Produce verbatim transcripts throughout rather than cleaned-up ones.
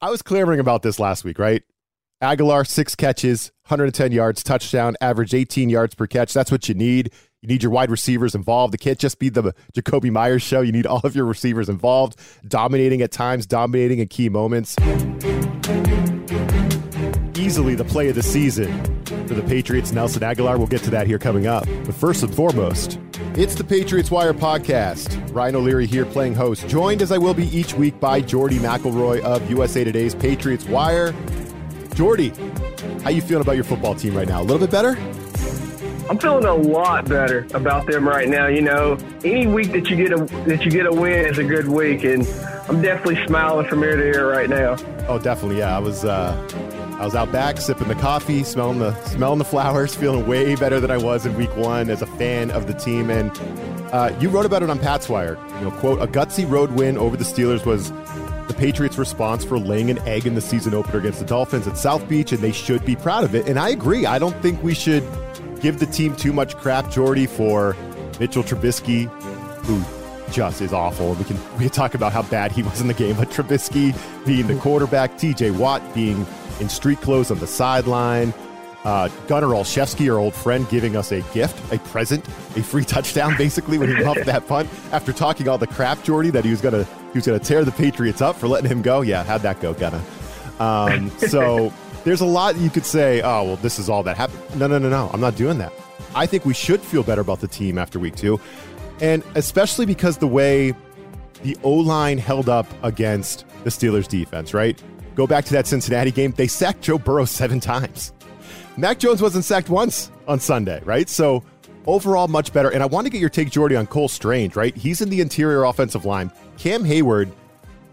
I was clamoring about this last week, right? Agholor, six catches, one hundred ten yards, touchdown, average eighteen yards per catch. That's what you need. You need your wide receivers involved. It can't just be the Jakobi Meyers show. You need all of your receivers involved, dominating at times, dominating in key moments. Easily the play of the season for the Patriots, Nelson Agholor. We'll get to that here coming up. But first and foremost, it's the Patriots Wire podcast. Ryan O'Leary here, playing host, joined as I will be each week by Jordy McElroy of U S A Today's Patriots Wire. Jordy, how you feeling about your football team right now? A little bit better? I'm feeling a lot better about them right now. You know, any week that you get a that you get a win is a good week, and I'm definitely smiling from ear to ear right now. Oh, definitely, yeah. I was uh, I was out back sipping the coffee, smelling the smelling the flowers, feeling way better than I was in week one as a fan of the team. And uh, you wrote about it on Pat's Wire. You know, quote, a gutsy road win over the Steelers was the Patriots' response for laying an egg in the season opener against the Dolphins at South Beach, and they should be proud of it. And I agree. I don't think we should give the team too much crap, Jordy, for Mitchell Trubisky, who just is awful. We can we can talk about how bad he was in the game, but Trubisky being the quarterback, T J. Watt being in street clothes on the sideline, uh, Gunnar Olszewski, our old friend, giving us a gift, a present, a free touchdown, basically, when he muffed that punt. After talking all the crap, Jordy, that he was gonna he was gonna tear the Patriots up for letting him go. Yeah, how'd that go, Gunnar? Um, so. There's a lot you could say, oh, well, this is all that happened. No, no, no, no. I'm not doing that. I think we should feel better about the team after week two. And especially because the way the O-line held up against the Steelers defense, right? Go back to that Cincinnati game. They sacked Joe Burrow seven times. Mac Jones wasn't sacked once on Sunday, right? So overall, much better. And I want to get your take, Jordy, on Cole Strange, right? He's in the interior offensive line. Cam Heyward,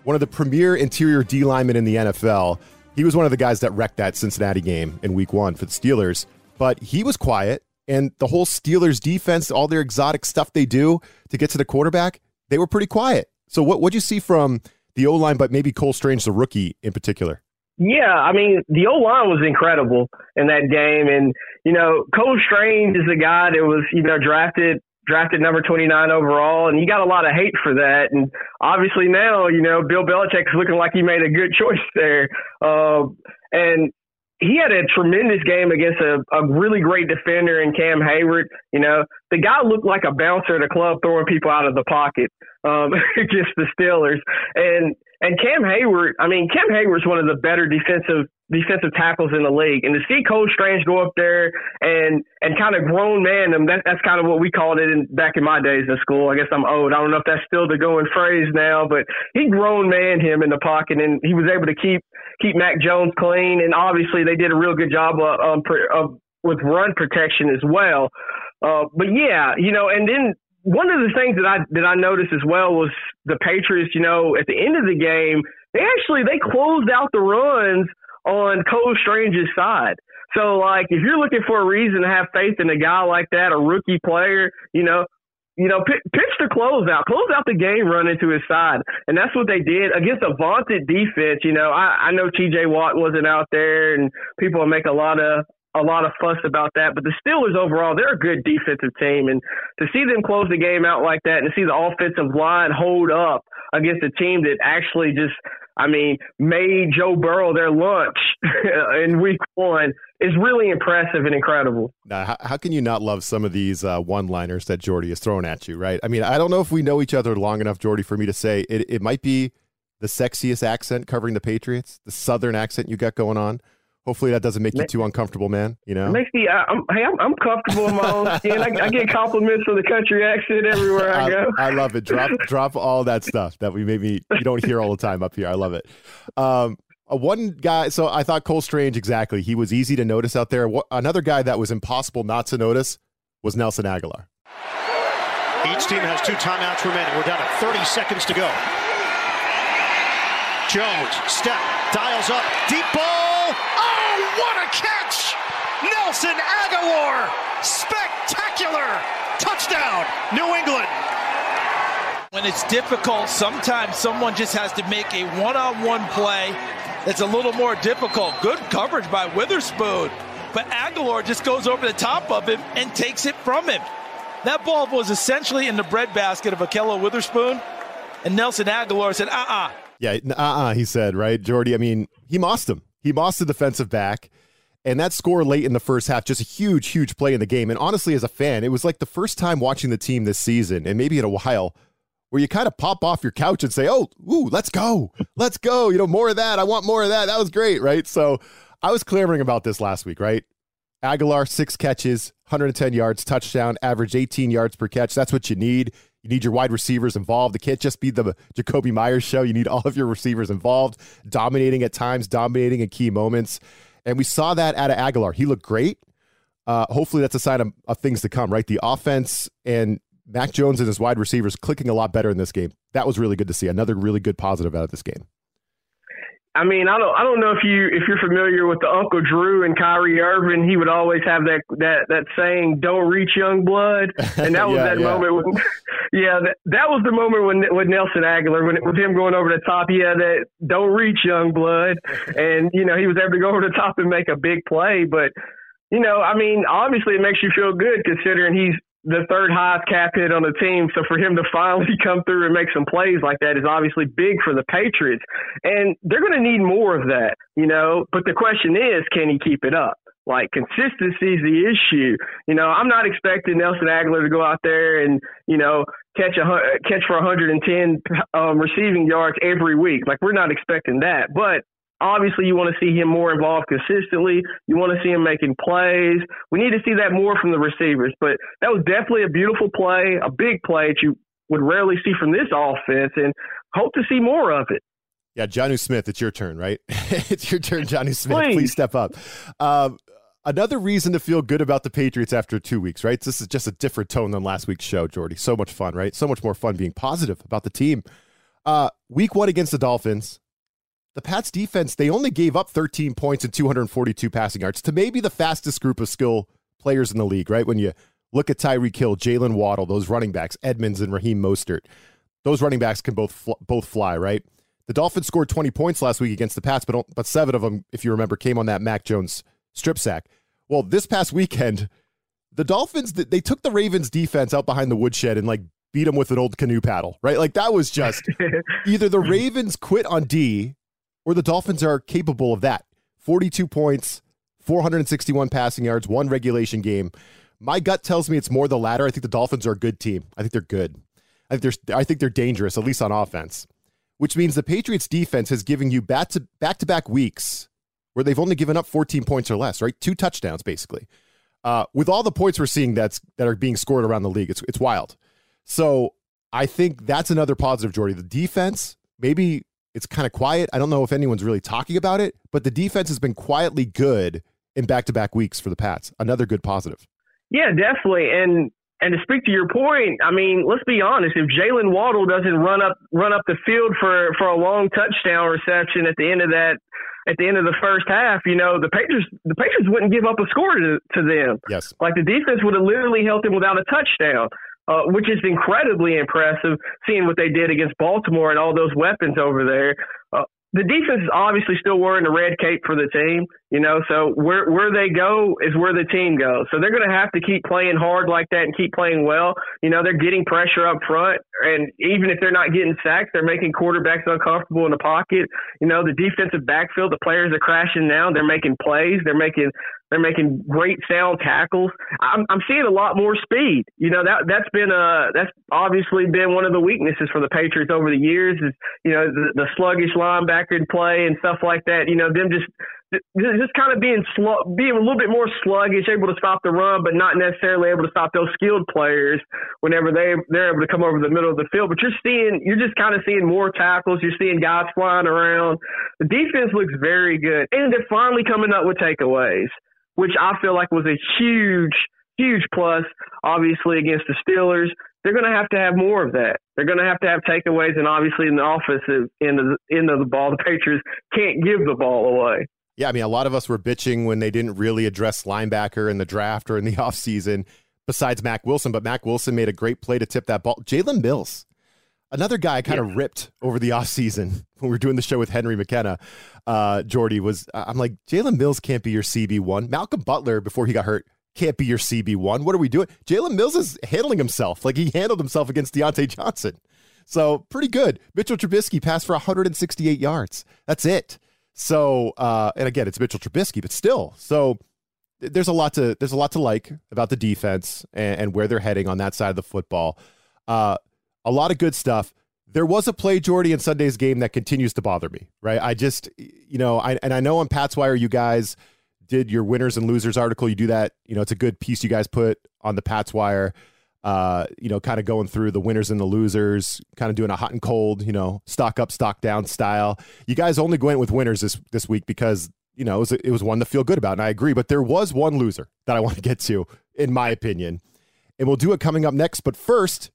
one of the premier interior D linemen in the N F L, he was one of the guys that wrecked that Cincinnati game in week one for the Steelers, but he was quiet, and the whole Steelers defense, all their exotic stuff they do to get to the quarterback, they were pretty quiet. So what what'd you see from the O-line, but maybe Cole Strange, the rookie, in particular? Yeah, I mean, the O-line was incredible in that game, and, you know, Cole Strange is a guy that was, you know, drafted drafted number twenty-nine overall, and you got a lot of hate for that. And obviously now, you know, Bill Belichick's looking like he made a good choice there. Uh, and he had a tremendous game against a, a really great defender in Cam Heyward. You know, the guy looked like a bouncer at a club throwing people out of the pocket, um, against the Steelers. And and Cam Heyward, I mean, Cam Heyward's one of the better defensive defensive tackles in the league, and to see Cole Strange go up there and and kind of grown man them, that, that's kind of what we called it in, back in my days in school. I guess I'm old. I don't know if that's still the going phrase now, but he grown man him in the pocket, and he was able to keep keep Mac Jones clean. And obviously they did a real good job of, um, per, of with run protection as well. Uh, but yeah, you know, and then one of the things that I that I noticed as well was the Patriots. You know, at the end of the game, they actually they closed out the runs on Cole Strange's side. So, like, if you're looking for a reason to have faith in a guy like that, a rookie player, you know, you know, p- pitch the closeout, close out the game, run into his side, and that's what they did against a vaunted defense. You know, I, I know T J. Watt wasn't out there, and people make a lot of. a lot of fuss about that, but the Steelers overall, they're a good defensive team, and to see them close the game out like that and to see the offensive line hold up against a team that actually just, I mean, made Joe Burrow their lunch in week one is really impressive and incredible. Now, how, how can you not love some of these uh, one-liners that Jordy is throwing at you, right? I mean, I don't know if we know each other long enough, Jordy, for me to say it, it might be the sexiest accent covering the Patriots, the Southern accent you got going on. Hopefully that doesn't make you too uncomfortable, man. You know, it makes me. I, I'm, hey, I'm, I'm comfortable in my own skin. I, I get compliments for the country accent everywhere I go. I, I love it. Drop, drop all that stuff that we maybe you don't hear all the time up here. I love it. Um, uh, one guy. So I thought Cole Strange, exactly. He was easy to notice out there. What, another guy that was impossible not to notice was Nelson Agholor. Each team has two timeouts remaining. We're down to thirty seconds to go. Jones, step, dials up, deep ball. Oh, what a catch! Nelson Agholor, spectacular touchdown, New England. When it's difficult, sometimes someone just has to make a one-on-one play that's a little more difficult. Good coverage by Witherspoon, but Agholor just goes over the top of him and takes it from him. That ball was essentially in the breadbasket of Akello Witherspoon, and Nelson Agholor said, uh-uh, Yeah, uh-uh, he said, right, Jordy? I mean, he mossed him. He mossed the defensive back. And that score late in the first half, just a huge, huge play in the game. And honestly, as a fan, it was like the first time watching the team this season, and maybe in a while, where you kind of pop off your couch and say, oh, ooh, let's go. Let's go. You know, more of that. I want more of that. That was great, right? So I was clamoring about this last week, right? Agholor, six catches, one hundred ten yards, touchdown, average eighteen yards per catch. That's what you need. You need your wide receivers involved. It can't just be the Jakobi Meyers show. You need all of your receivers involved, dominating at times, dominating in key moments. And we saw that out of Agholor. He looked great. Uh, hopefully that's a sign of, of things to come, right? The offense and Mac Jones and his wide receivers clicking a lot better in this game. That was really good to see. Another really good positive out of this game. I mean, I don't, I don't know if you if you're familiar with the Uncle Drew and Kyrie Irving. He would always have that that, that saying, "Don't reach, young blood," and that was yeah, that yeah. moment. When, yeah, that, that was the moment when with Nelson Agholor, when with him going over the top. Yeah, that "Don't reach, young blood," and you know he was able to go over the top and make a big play. But you know, I mean, obviously it makes you feel good considering he's the third highest cap hit on the team. So for him to finally come through and make some plays like that is obviously big for the Patriots, and they're going to need more of that, you know, but the question is, can he keep it up? Like, consistency is the issue. You know, I'm not expecting Nelson Agholor to go out there and, you know, catch a catch for one hundred ten um, receiving yards every week. Like, we're not expecting that, but obviously, you want to see him more involved consistently. You want to see him making plays. We need to see that more from the receivers. But that was definitely a beautiful play, a big play that you would rarely see from this offense, and hope to see more of it. Yeah, Jonnu Smith, it's your turn, right? It's your turn, Jonnu Smith. Please, Please step up. Um, another reason to feel good about the Patriots after two weeks, right? This is just a different tone than last week's show, Jordy. So much fun, right? So much more fun being positive about the team. Uh, week one against the Dolphins, the Pats defense, they only gave up thirteen points and two hundred forty-two passing yards to maybe the fastest group of skill players in the league, right? When you look at Tyreek Hill, Jaylen Waddle, those running backs, Edmonds and Raheem Mostert, those running backs can both fl- both fly, right? The Dolphins scored twenty points last week against the Pats, but, but seven of them, if you remember, came on that Mac Jones strip sack. Well, this past weekend, the Dolphins, they took the Ravens defense out behind the woodshed and like beat them with an old canoe paddle, right? Like that was just either the Ravens quit on D, or the Dolphins are capable of that. forty-two points, four hundred sixty-one passing yards, one regulation game. My gut tells me it's more the latter. I think the Dolphins are a good team. I think they're good. I think they're, I think they're dangerous, at least on offense, which means the Patriots defense has given you back to, back-to-back weeks where they've only given up fourteen points or less, right? Two touchdowns, basically. Uh, with all the points we're seeing that's that are being scored around the league, it's it's wild. So I think that's another positive, Jordy. The defense, maybe... it's kind of quiet. I don't know if anyone's really talking about it, but the defense has been quietly good in back-to-back weeks for the Pats. Another good positive. Yeah, definitely. And and to speak to your point, I mean, let's be honest. If Jaylen Waddle doesn't run up run up the field for, for a long touchdown reception at the end of that at the end of the first half, you know, the Patriots the Patriots wouldn't give up a score to, to them. Yes, like the defense would have literally held them without a touchdown. Uh, which is incredibly impressive, seeing what they did against Baltimore and all those weapons over there. Uh, the defense is obviously still wearing the red cape for the team, you know, so where where they go is where the team goes. So they're going to have to keep playing hard like that and keep playing well. You know, they're getting pressure up front, and even if they're not getting sacks, they're making quarterbacks uncomfortable in the pocket. You know, the defensive backfield, the players are crashing down. They're making plays. They're making – They're making great sound tackles. I'm, I'm seeing a lot more speed. You know, that, that's been a, that's obviously been one of the weaknesses for the Patriots over the years is, you know, the, the sluggish linebacker play and stuff like that. You know, them just, just kind of being slow, being a little bit more sluggish, able to stop the run, but not necessarily able to stop those skilled players whenever they, they're able to come over the middle of the field. But you're seeing, you're just kind of seeing more tackles. You're seeing guys flying around. The defense looks very good. And they're finally coming up with takeaways, which I feel like was a huge, huge plus, obviously, against the Steelers. They're going to have to have more of that. They're going to have to have takeaways, and obviously in the offensive end of the, end of the ball, the Patriots can't give the ball away. Yeah, I mean, a lot of us were bitching when they didn't really address linebacker in the draft or in the offseason, besides Mack Wilson, but Mack Wilson made a great play to tip that ball. Jalen Mills, another guy I kind of yeah. ripped over the offseason when we were doing the show with Henry McKenna, uh, Jordy, was I'm like, Jalen Mills can't be your C B one. Malcolm Butler, before he got hurt, can't be your C B one. What are we doing? Jalen Mills is handling himself like he handled himself against Deontay Johnson. So pretty good. Mitchell Trubisky passed for one hundred sixty-eight yards. That's it. So, uh, and again, it's Mitchell Trubisky, but still. So there's a lot to, there's a lot to like about the defense and, and where they're heading on that side of the football. Uh, a lot of good stuff. There was a play, Jordy, in Sunday's game that continues to bother me, right? I just, you know, I and I know on Pats Wire, you guys did your winners and losers article. You do that. You know, it's a good piece you guys put on the Pats Wire, uh, you know, kind of going through the winners and the losers, kind of doing a hot and cold, you know, stock up, stock down style. You guys only went with winners this, this week because, you know, it was, it was one to feel good about. And I agree, but there was one loser that I want to get to, in my opinion. And we'll do it coming up next. But first,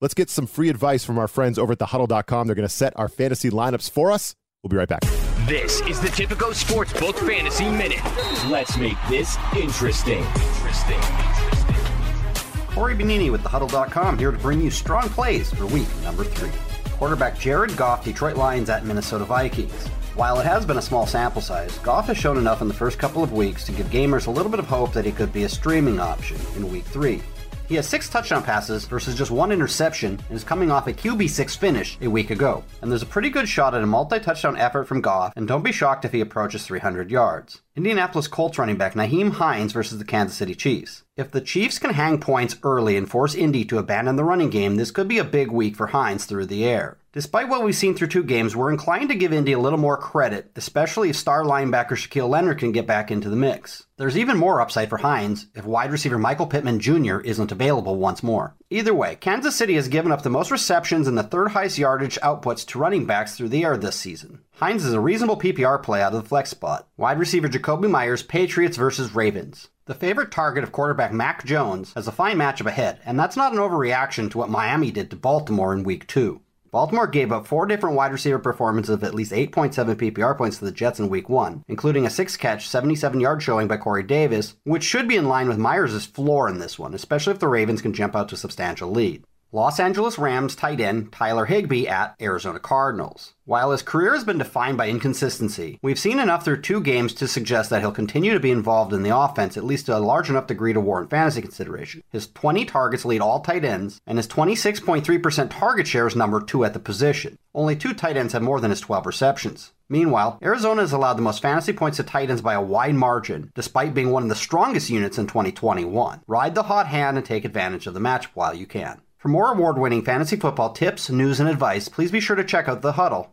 let's get some free advice from our friends over at the huddle dot com. They're going to set our fantasy lineups for us. We'll be right back. This is the Tipico Sportsbook Fantasy Minute. Let's make this interesting. Interesting. Corey Bonini with the huddle dot com here to bring you strong plays for week number three. Quarterback Jared Goff, Detroit Lions at Minnesota Vikings. While it has been a small sample size, Goff has shown enough in the first couple of weeks to give gamers a little bit of hope that he could be a streaming option in week three. He has six touchdown passes versus just one interception and is coming off a Q B six finish a week ago. And there's a pretty good shot at a multi-touchdown effort from Goff, and don't be shocked if he approaches three hundred yards. Indianapolis Colts running back Naheem Hines versus the Kansas City Chiefs. If the Chiefs can hang points early and force Indy to abandon the running game, this could be a big week for Hines through the air. Despite what we've seen through two games, we're inclined to give Indy a little more credit, especially if star linebacker Shaquille Leonard can get back into the mix. There's even more upside for Hines if wide receiver Michael Pittman Junior isn't available once more. Either way, Kansas City has given up the most receptions and the third highest yardage outputs to running backs through the air this season. Hines is a reasonable P P R play out of the flex spot. Wide receiver Jakobi Meyers, Patriots versus Ravens. The favorite target of quarterback Mac Jones has a fine matchup ahead, and that's not an overreaction to what Miami did to Baltimore in week two. Baltimore gave up four different wide receiver performances of at least eight point seven P P R points to the Jets in week one, including a six-catch, seventy-seven-yard showing by Corey Davis, which should be in line with Myers' floor in this one, especially if the Ravens can jump out to a substantial lead. Los Angeles Rams tight end Tyler Higbee at Arizona Cardinals. While his career has been defined by inconsistency, we've seen enough through two games to suggest that he'll continue to be involved in the offense, at least to a large enough degree to warrant fantasy consideration. His twenty targets lead all tight ends, and his twenty-six point three percent target share is number two at the position. Only two tight ends have more than his twelve receptions. Meanwhile, Arizona has allowed the most fantasy points to tight ends by a wide margin, despite being one of the strongest units in twenty twenty-one. Ride the hot hand and take advantage of the matchup while you can. For more award-winning fantasy football tips, news, and advice, please be sure to check out the huddle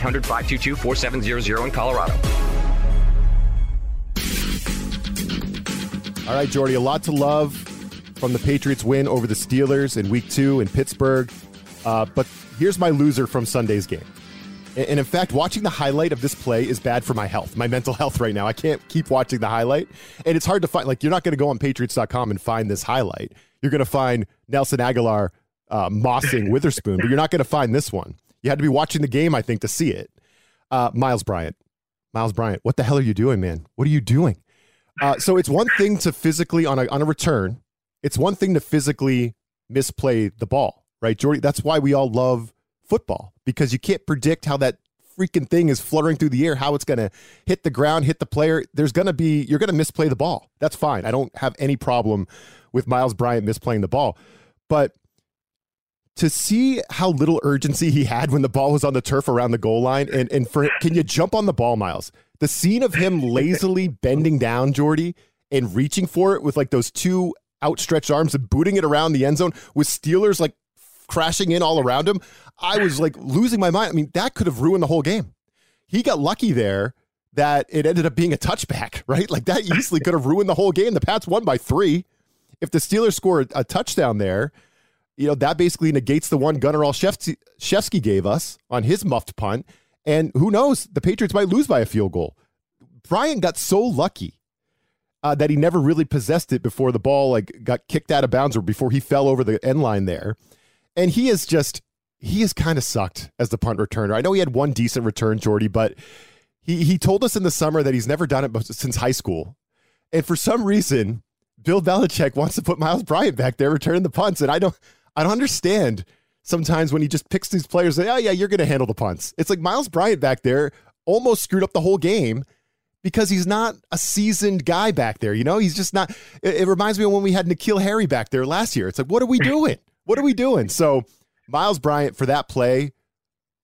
hundred five two two four seven zero zero in Colorado. All right, Jordy, a lot to love from the Patriots win over the Steelers in week two in Pittsburgh. Uh, but here's my loser from Sunday's game. And in fact, watching the highlight of this play is bad for my health, my mental health right now. I can't keep watching the highlight. And it's hard to find. Like, you're not going to go on Patriots dot com and find this highlight. You're going to find Nelson Agholor uh, mossing Witherspoon, but you're not going to find this one. You had to be watching the game, I think, to see it. Uh, Myles Bryant. Myles Bryant, what the hell are you doing, man? What are you doing? Uh, so it's one thing to physically, on a on a return, it's one thing to physically misplay the ball, right, Jordy? That's why we all love football, because you can't predict how that freaking thing is fluttering through the air, how it's going to hit the ground, hit the player. There's going to be, you're going to misplay the ball. That's fine. I don't have any problem with Myles Bryant misplaying the ball. But to see how little urgency he had when the ball was on the turf around the goal line, and, and for can you jump on the ball, Myles? The scene of him lazily bending down, Jordy, and reaching for it with like those two outstretched arms and booting it around the end zone with Steelers like crashing in all around him. I was like losing my mind. I mean, that could have ruined the whole game. He got lucky there that it ended up being a touchback, right? Like that easily could have ruined the whole game. The Pats won by three. If the Steelers score a touchdown there, you know, that basically negates the one Gunnar Olszewski gave us on his muffed punt. And who knows, the Patriots might lose by a field goal. Bryant got so lucky uh, that he never really possessed it before the ball like got kicked out of bounds or before he fell over the end line there. And he is just, he has kind of sucked as the punt returner. I know he had one decent return, Jordy, but he he told us in the summer that he's never done it since high school. And for some reason, Bill Belichick wants to put Myles Bryant back there returning the punts. And I don't I don't understand sometimes when he just picks these players, like, oh, yeah, you're going to handle the punts. It's like Myles Bryant back there almost screwed up the whole game because he's not a seasoned guy back there. You know, he's just not. It, it reminds me of when we had N'Keal Harry back there last year. It's like, what are we doing? What are we doing? So Myles Bryant for that play,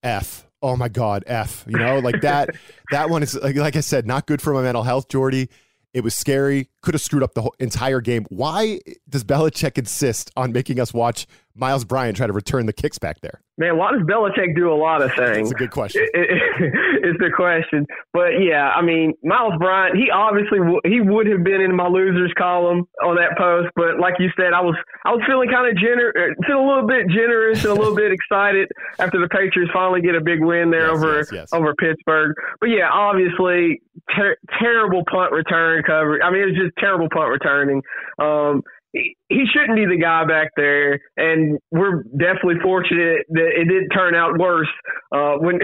F. Oh, my God, F. You know, like that. That one is, like, like I said, not good for my mental health, Jordy. It was scary. Could have screwed up the whole entire game. Why does Belichick insist on making us watch Myles Bryant try to return the kicks back there? Man, why does Belichick do a lot of things? That's a good question. It, it, it's a question. But, yeah, I mean, Myles Bryant, he obviously w- he would have been in my losers column on that post. But like you said, I was I was feeling kind of gener- feeling a little bit generous and a little bit excited after the Patriots finally get a big win there yes, over yes, yes. over Pittsburgh. But, yeah, obviously, ter- terrible punt return coverage. I mean, it was just terrible punt returning. Um He shouldn't be the guy back there, and we're definitely fortunate that it didn't turn out worse uh, when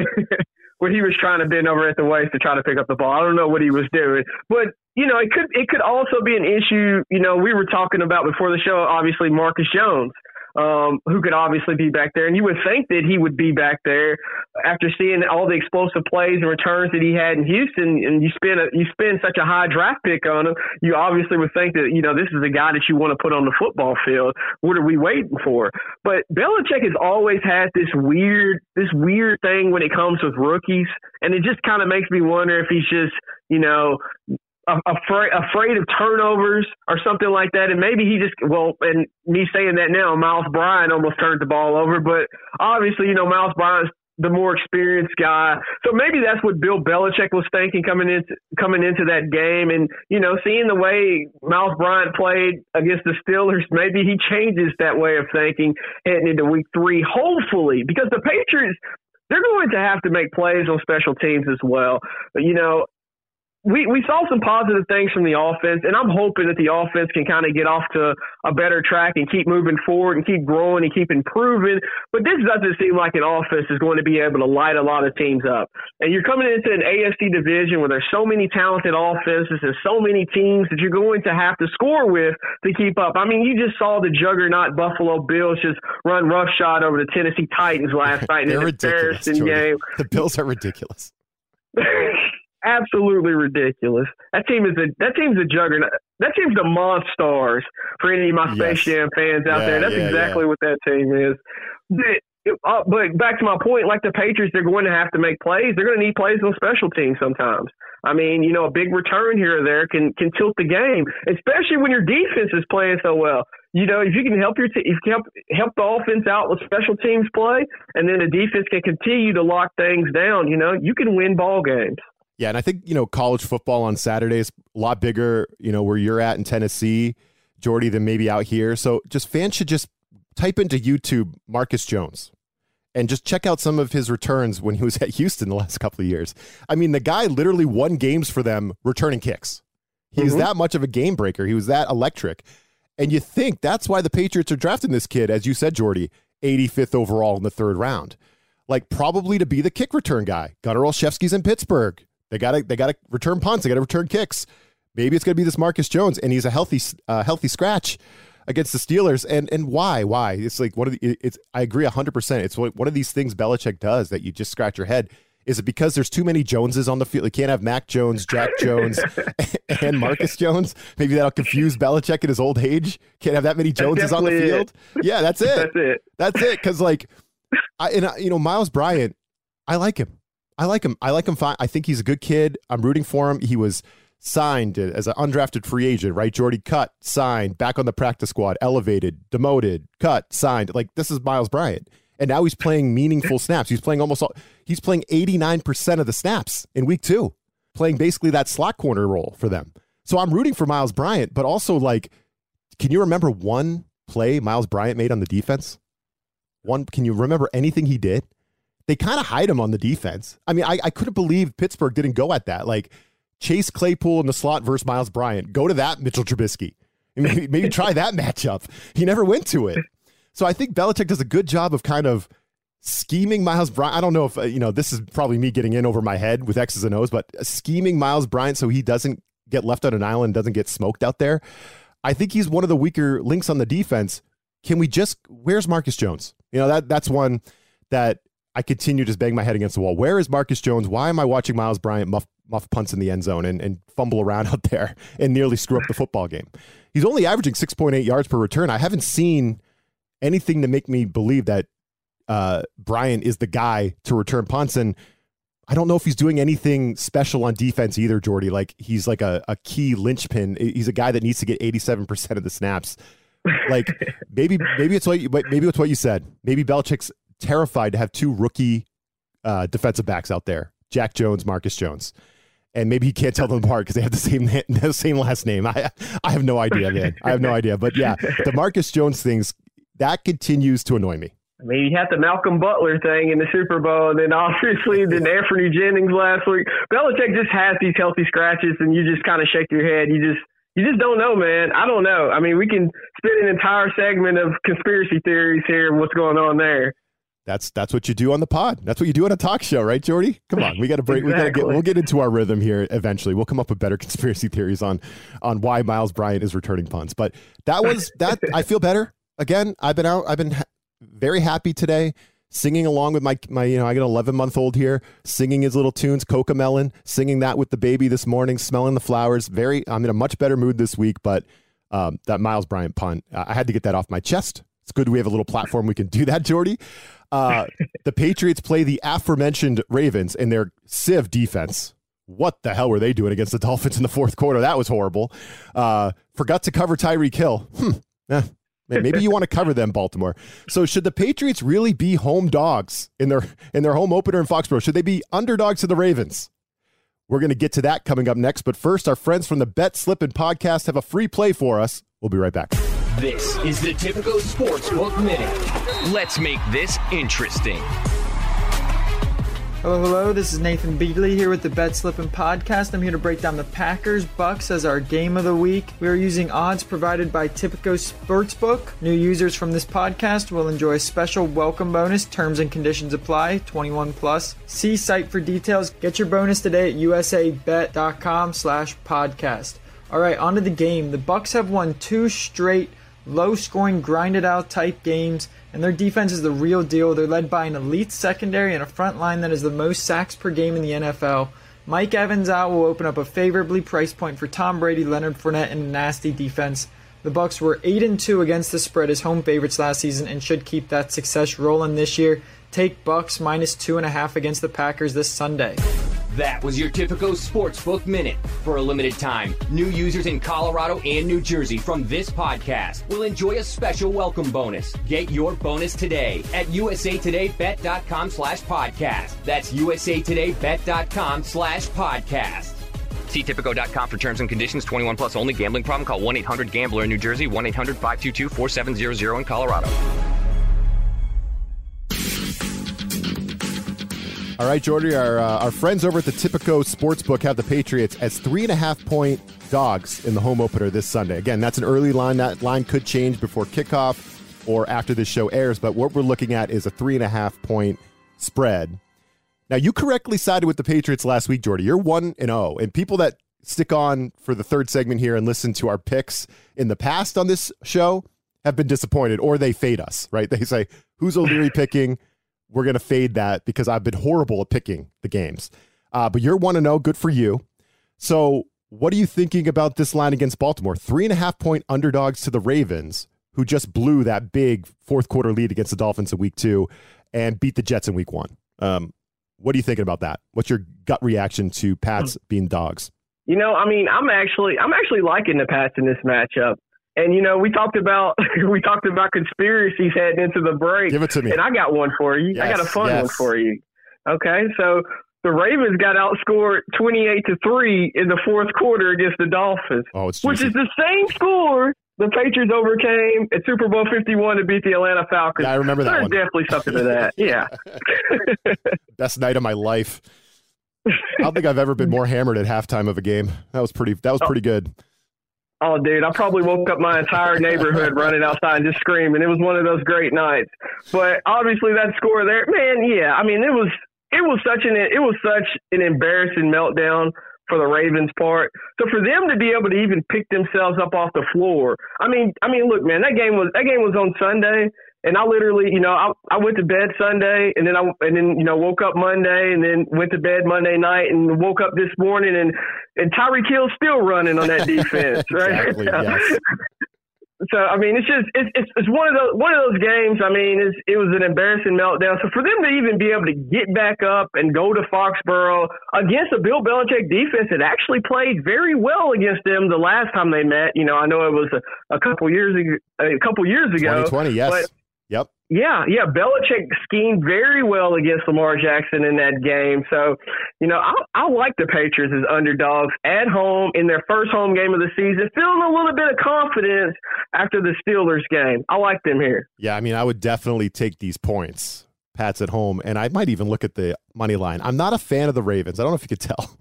when he was trying to bend over at the waist to try to pick up the ball. I don't know what he was doing, but you know, it could it could also be an issue. You know, we were talking about before the show, obviously Marcus Jones, um, who could obviously be back there, and you would think that he would be back there after seeing all the explosive plays and returns that he had in Houston, and you spend a, you spend such a high draft pick on him, you obviously would think that, you know, this is a guy that you want to put on the football field. What are we waiting for? But Belichick has always had this weird this weird thing when it comes with rookies, and it just kind of makes me wonder if he's just, you know, Afraid, afraid of turnovers or something like that. And maybe he just, well, and me saying that now, Myles Bryant almost turned the ball over. But obviously, you know, Myles Bryant's the more experienced guy. So maybe that's what Bill Belichick was thinking coming into, coming into that game. And, you know, seeing the way Myles Bryant played against the Steelers, maybe he changes that way of thinking heading into week three, hopefully, because the Patriots, they're going to have to make plays on special teams as well. But, you know, We we saw some positive things from the offense, and I'm hoping that the offense can kind of get off to a better track and keep moving forward and keep growing and keep improving. But this doesn't seem like an offense is going to be able to light a lot of teams up. And you're coming into an A F C division where there's so many talented offenses and so many teams that you're going to have to score with to keep up. I mean, you just saw the juggernaut Buffalo Bills just run roughshod over the Tennessee Titans last night in an embarrassing game. The Bills are ridiculous. Absolutely ridiculous. That team is a that team's a juggernaut. That team's the Monstars for any of my Space Jam fans out yeah, there. That's yeah, exactly yeah. what that team is. But, uh, but back to my point, like the Patriots, they're going to have to make plays. They're going to need plays on special teams sometimes. I mean, you know, a big return here or there can can tilt the game, especially when your defense is playing so well. You know, if you can help your te- if you help help the offense out with special teams play, and then the defense can continue to lock things down. You know, you can win ball games. Yeah, and I think, you know, college football on Saturday is a lot bigger, you know, where you're at in Tennessee, Jordy, than maybe out here. So just fans should just type into YouTube Marcus Jones and just check out some of his returns when he was at Houston the last couple of years. I mean, the guy literally won games for them returning kicks. He's mm-hmm. that much of a game breaker. He was that electric. And you think that's why the Patriots are drafting this kid, as you said, Jordy, eighty-fifth overall in the third round. Like, probably to be the kick return guy. Gunnar Olszewski's in Pittsburgh. They gotta, they gotta return punts. They gotta return kicks. Maybe it's gonna be this Marcus Jones, and he's a healthy, uh, healthy scratch against the Steelers. And and why, why? It's like one of the. It's I agree a hundred percent. It's one of these things Belichick does that you just scratch your head. Is it because there's too many Joneses on the field? You can't have Mac Jones, Jack Jones, and Marcus Jones. Maybe that'll confuse Belichick in his old age. Can't have that many Joneses on the field. It. Yeah, that's it. That's it. That's it. Because like, I and I, you know, Myles Bryant, I like him. I like him. I like him fine. I think he's a good kid. I'm rooting for him. He was signed as an undrafted free agent, right? Jordy, cut, signed, back on the practice squad, elevated, demoted, cut, signed. Like, this is Myles Bryant. And now he's playing meaningful snaps. He's playing almost all, he's playing eighty-nine percent of the snaps in week two, playing basically that slot corner role for them. So I'm rooting for Myles Bryant, but also, like, can you remember one play Myles Bryant made on the defense? One, can you remember anything he did? They kind of hide him on the defense. I mean, I, I couldn't believe Pittsburgh didn't go at that. Like, Chase Claypool in the slot versus Myles Bryant. Go to that, Mitchell Trubisky. And maybe, maybe try that matchup. He never went to it. So I think Belichick does a good job of kind of scheming Myles Bryant. I don't know if, you know, this is probably me getting in over my head with X's and O's, but scheming Myles Bryant so he doesn't get left on an island, doesn't get smoked out there. I think he's one of the weaker links on the defense. Can we just, where's Marcus Jones? You know, that that's one that I continue to bang my head against the wall. Where is Marcus Jones? Why am I watching Myles Bryant muff, muff punts in the end zone and, and fumble around out there and nearly screw up the football game? He's only averaging six point eight yards per return. I haven't seen anything to make me believe that uh, Bryant is the guy to return punts. And I don't know if he's doing anything special on defense either, Jordy. Like, he's like a, a key linchpin. He's a guy that needs to get eighty-seven percent of the snaps. Like, maybe maybe it's what you, maybe it's what you said. Maybe Belichick's terrified to have two rookie uh, defensive backs out there, Jack Jones, Marcus Jones, and maybe he can't tell them apart because they have the same the same last name. I I have no idea, man. I have no idea. But yeah, the Marcus Jones things that continues to annoy me. I mean, you had the Malcolm Butler thing in the Super Bowl, and then obviously the Anthony Jennings last week. Belichick just has these healthy scratches, and you just kind of shake your head. You just You just don't know, man. I don't know. I mean, we can spend an entire segment of conspiracy theories here and what's going on there. That's that's what you do on the pod. That's what you do on a talk show, right, Jordy? Come on, we got to break. Exactly. We got to get. We'll get into our rhythm here eventually. We'll come up with better conspiracy theories on on why Myles Bryant is returning punts. But that was that. I feel better again. I've been out. I've been ha- very happy today. Singing along with my, my, you know, I got an eleven month old here, singing his little tunes, Coca Melon, singing that with the baby this morning, smelling the flowers. Very, I'm in a much better mood this week, but um, that Myles Bryant punt, I had to get that off my chest. It's good we have a little platform we can do that, Jordy. Uh, the Patriots play the aforementioned Ravens in their sieve defense. What the hell were they doing against the Dolphins in the fourth quarter? That was horrible. Uh, forgot to cover Tyreek Hill. Hmm. Eh. Maybe you want to cover them, Baltimore. So should the Patriots really be home dogs in their in their home opener in Foxborough? Should they be underdogs to the Ravens? We're going to get to that coming up next. But first, our friends from the Bet Slippin' podcast have a free play for us. We'll be right back. This is the Tipico Sportsbook Minute. Let's make this interesting. Hello, hello, this is Nathan Beadley here with the Bet Slippin' Podcast. I'm here to break down the Packers-Bucks as our game of the week. We are using odds provided by Tipico Sportsbook. New users from this podcast will enjoy a special welcome bonus. Terms and conditions apply, twenty-one plus. See site for details. Get your bonus today at usabet.com slash podcast. All right, on to the game. The Bucks have won two straight low-scoring, grinded-out type games, and their defense is the real deal. They're led by an elite secondary and a front line that is the most sacks per game in the N F L. Mike Evans out will open up a favorably priced point for Tom Brady, Leonard Fournette, and a nasty defense. The Bucks were eight and two against the spread as home favorites last season and should keep that success rolling this year. Take Bucks minus two point five against the Packers this Sunday. That was your Tipico Sportsbook Minute. For a limited time, new users in Colorado and New Jersey from this podcast will enjoy a special welcome bonus. Get your bonus today at usatodaybet.com slash podcast. That's usatodaybet.com slash podcast. See Tipico dot com for terms and conditions. twenty-one plus only. Gambling problem? Call one eight hundred gambler in New Jersey, one eight hundred five two two four seven zero zero in Colorado. All right, Jordy, our uh, our friends over at the Tipico Sportsbook have the Patriots as three-and-a-half-point dogs in the home opener this Sunday. Again, that's an early line. That line could change before kickoff or after this show airs, but what we're looking at is a three-and-a-half-point spread. Now, you correctly sided with the Patriots last week, Jordy. You're one and oh, and people that stick on for the third segment here and listen to our picks in the past on this show have been disappointed, or they fade us, right? They say, who's O'Leary picking? We're going to fade that because I've been horrible at picking the games. Uh, but you're one and oh, good for you. So what are you thinking about this line against Baltimore? Three and a half point underdogs to the Ravens, who just blew that big fourth quarter lead against the Dolphins in week two and beat the Jets in week one. Um, what are you thinking about that? What's your gut reaction to Pats being dogs? You know, I mean, I'm actually I'm actually liking the Pats in this matchup. And, you know, we talked about we talked about conspiracies heading into the break. Give it to me. And I got one for you. Yes, I got a fun yes. one for you. Okay, so the Ravens got outscored twenty-eight to three in the fourth quarter against the Dolphins, oh, it's which is the same score the Patriots overcame at Super Bowl fifty-one to beat the Atlanta Falcons. Yeah, I remember that There's one. There's definitely something to that. Yeah. Best night of my life. I don't think I've ever been more hammered at halftime of a game. That was pretty. That was pretty oh. good. Oh, dude, I probably woke up my entire neighborhood running outside and just screaming. It was one of those great nights. But obviously that score there, man, yeah. I mean, it was it was such an it was such an embarrassing meltdown for the Ravens' part. So for them to be able to even pick themselves up off the floor, I mean, I mean, look, man, that game was that game was on Sunday, and I literally, you know, I I went to bed Sunday, and then I and then you know woke up Monday, and then went to bed Monday night, and woke up this morning, and. And Tyreek Hill's still running on that defense, right? Exactly, yes. So I mean, it's just it's, it's it's one of those one of those games. I mean, it's, it was an embarrassing meltdown. So for them to even be able to get back up and go to Foxborough against a Bill Belichick defense that actually played very well against them the last time they met, you know, I know it was a, a couple years ago, a couple years ago, twenty twenty, yes, but yep. Yeah, yeah, Belichick schemed very well against Lamar Jackson in that game. So, you know, I, I like the Patriots as underdogs at home in their first home game of the season, feeling a little bit of confidence after the Steelers game. I like them here. Yeah, I mean, I would definitely take these points, Pats at home, and I might even look at the money line. I'm not a fan of the Ravens. I don't know if you could tell.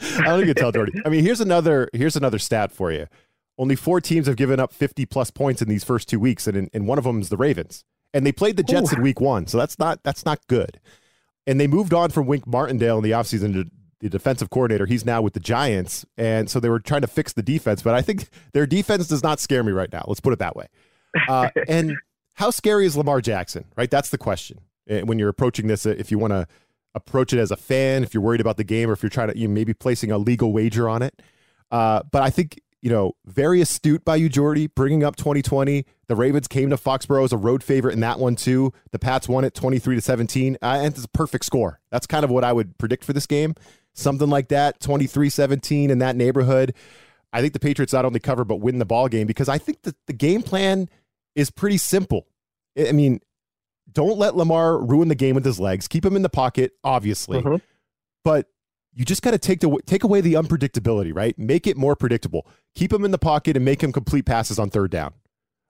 I don't think you could tell, Jordy. I mean, here's another here's another stat for you. Only four teams have given up fifty-plus points in these first two weeks, and, in, and one of them is the Ravens. And they played the Jets Ooh. in week one, so that's not that's not good. And they moved on from Wink Martindale in the offseason to the defensive coordinator. He's now with the Giants, and so they were trying to fix the defense. But I think their defense does not scare me right now. Let's put it that way. Uh, and how scary is Lamar Jackson, right? That's the question when you're approaching this. If you want to approach it as a fan, if you're worried about the game, or if you're trying to you know, maybe placing a legal wager on it. Uh, but I think... You know, very astute by you, Jordy, bringing up twenty twenty. The Ravens came to Foxborough as a road favorite in that one, too. The Pats won it twenty-three to seventeen. Uh, and it's a perfect score. That's kind of what I would predict for this game. Something like that, twenty-three seventeen in that neighborhood. I think the Patriots not only cover but win the ball game because I think that the game plan is pretty simple. I mean, don't let Lamar ruin the game with his legs. Keep him in the pocket, obviously. Mm-hmm. But you just got to take the take away the unpredictability, right? Make it more predictable. Keep him in the pocket and make him complete passes on third down,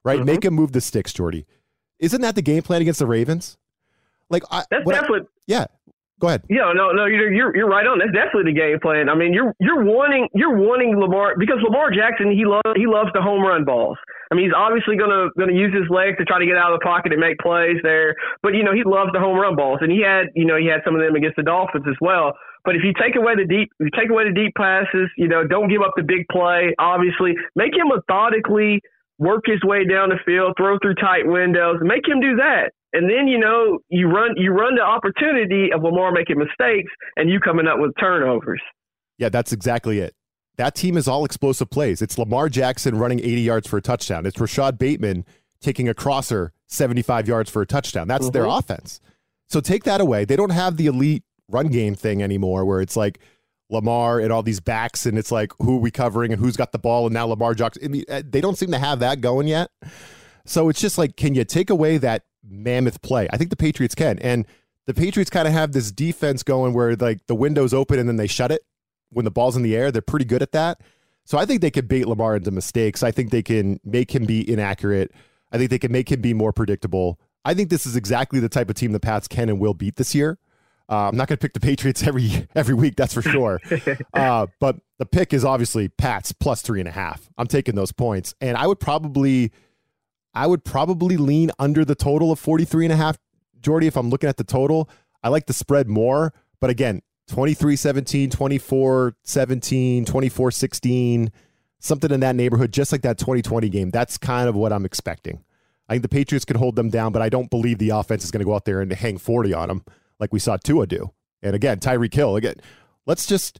right? Mm-hmm. Make him move the sticks, Jordy. Isn't that the game plan against the Ravens? Like I, that's definitely I, yeah. Go ahead. Yeah, no, no, you're you're you're right on. That's definitely the game plan. I mean, you're you're wanting you're wanting Lamar because Lamar Jackson he loves he loves the home run balls. I mean, he's obviously gonna gonna use his legs to try to get out of the pocket and make plays there. But you know, he loves the home run balls, and he had you know he had some of them against the Dolphins as well. But if you take away the deep, if you take away the deep passes, you know, don't give up the big play. Obviously, make him methodically work his way down the field, throw through tight windows, make him do that, and then you know you run you run the opportunity of Lamar making mistakes and you coming up with turnovers. Yeah, that's exactly it. That team is all explosive plays. It's Lamar Jackson running eighty yards for a touchdown. It's Rashad Bateman taking a crosser seventy-five yards for a touchdown. That's mm-hmm. their offense. So take that away. They don't have the elite run game thing anymore where it's like Lamar and all these backs and it's like who are we covering and who's got the ball and now Lamar Jackson. I mean, they don't seem to have that going yet. So it's just like, can you take away that mammoth play? I think the Patriots can. And the Patriots kind of have this defense going where like the window's open and then they shut it when the ball's in the air. They're pretty good at that. So I think they could bait Lamar into mistakes. I think they can make him be inaccurate. I think they can make him be more predictable. I think this is exactly the type of team the Pats can and will beat this year. Uh, I'm not going to pick the Patriots every every week, that's for sure. Uh, but the pick is obviously Pats plus three and a half. I'm taking those points, and I would probably, I would probably lean under the total of forty-three and a half, Jordy. If I'm looking at the total, I like the spread more. But again, twenty-three seventeen, twenty-four seventeen, twenty-four sixteen, something in that neighborhood, just like that twenty twenty game. That's kind of what I'm expecting. I think the Patriots can hold them down, but I don't believe the offense is going to go out there and hang forty on them. Like we saw Tua do. And again, Tyreek Hill. Again, let's just,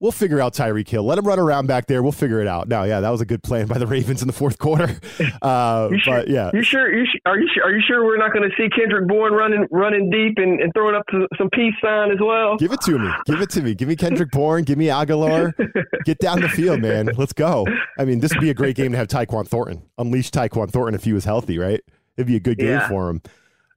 we'll figure out Tyreek Hill. Let him run around back there. We'll figure it out. No, yeah, that was a good plan by the Ravens in the fourth quarter. Uh, you sure, but yeah. You sure, you sure, are you sure, are you sure we're not going to see Kendrick Bourne running, running deep and, and throwing up some peace sign as well? Give it to me. Give it to me. Give me Kendrick Bourne. Give me Agholor. Get down the field, man. Let's go. I mean, this would be a great game to have Tyquan Thornton. Unleash Tyquan Thornton if he was healthy, right? It'd be a good game yeah. for him.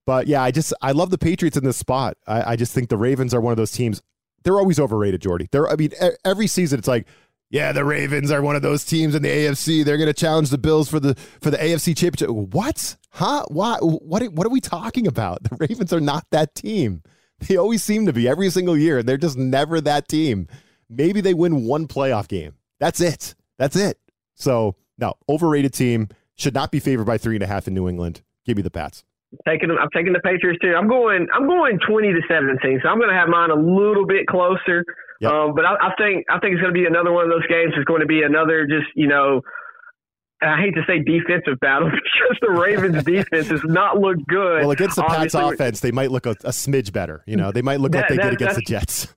But yeah, I just I love the Patriots in this spot. I, I just think the Ravens are one of those teams. They're always overrated, Jordy. They're I mean, every season it's like, yeah, the Ravens are one of those teams in the A F C. They're going to challenge the Bills for the for the A F C championship. What? Huh? Why? What? What are we talking about? The Ravens are not that team. They always seem to be every single year. They're just never that team. Maybe they win one playoff game. That's it. That's it. So, no, overrated team. Should not be favored by three and a half in New England. Give me the Pats. Taking them, I'm taking the Patriots too. I'm going. I'm going twenty to seventeen. So I'm going to have mine a little bit closer. Yep. Um, but I, I think I think it's going to be another one of those games. It's going to be another just you know. I hate to say defensive battle, but just the Ravens' defense does not look good. Well, against the Pats' obviously. offense, they might look a, a smidge better. You know, they might look that, like they that, did against the Jets.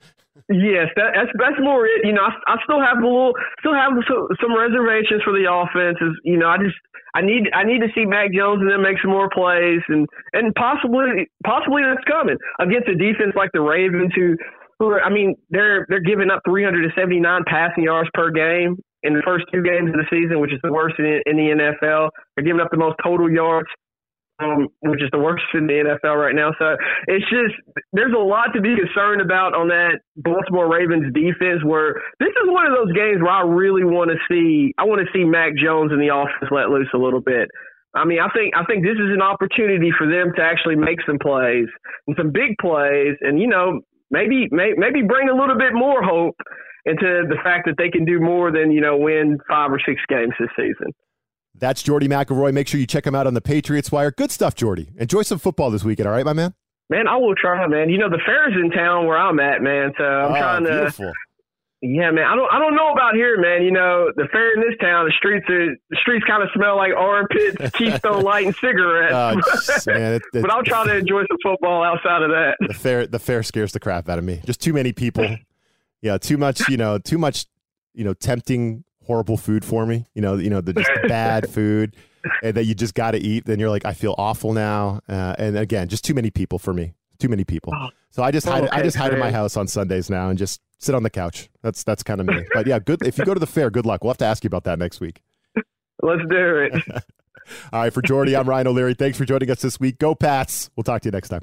Yes, that, that's that's more it. You know, I, I still have a little, still have some, some reservations for the offenses. You know, I just I need I need to see Mac Jones and them make some more plays, and and possibly possibly that's coming against a defense like the Ravens, who who are, I mean they're they're giving up three hundred seventy-nine passing yards per game in the first two games of the season, which is the worst in, in the N F L. They're giving up the most total yards, Um, which is the worst in the N F L right now. So it's just there's a lot to be concerned about on that Baltimore Ravens defense, where this is one of those games where I really want to see I want to see Mac Jones and the offense let loose a little bit. I mean, I think I think this is an opportunity for them to actually make some plays and some big plays, and you know maybe may, maybe bring a little bit more hope into the fact that they can do more than you know win five or six games this season. That's Jordy McElroy. Make sure you check him out on the Patriots Wire. Good stuff, Jordy. Enjoy some football this weekend, all right, my man? Man, I will try, man. You know, the fair's in town where I'm at, man. So I'm oh, trying to. Beautiful. Yeah, man. I don't. I don't know about here, man. You know, the fair in this town, the streets are, the streets kind of smell like armpits, Keystone Light, and cigarettes. Oh, geez, man, it, it, but I'll try to enjoy some football outside of that. The fair, the fair scares the crap out of me. Just too many people. Yeah, too much. You know, too much. You know, tempting. Horrible food for me, you know, you know, the just bad food and that you just got to eat. Then you're like, I feel awful now. Uh, and again, just too many people for me, too many people. So I just, oh, hide, okay, I just hide in my house on Sundays now and just sit on the couch. That's, that's kind of me, but yeah, good. If you go to the fair, good luck. We'll have to ask you about that next week. Let's do it. All right. For Jordy, I'm Ryan O'Leary. Thanks for joining us this week. Go Pats. We'll talk to you next time.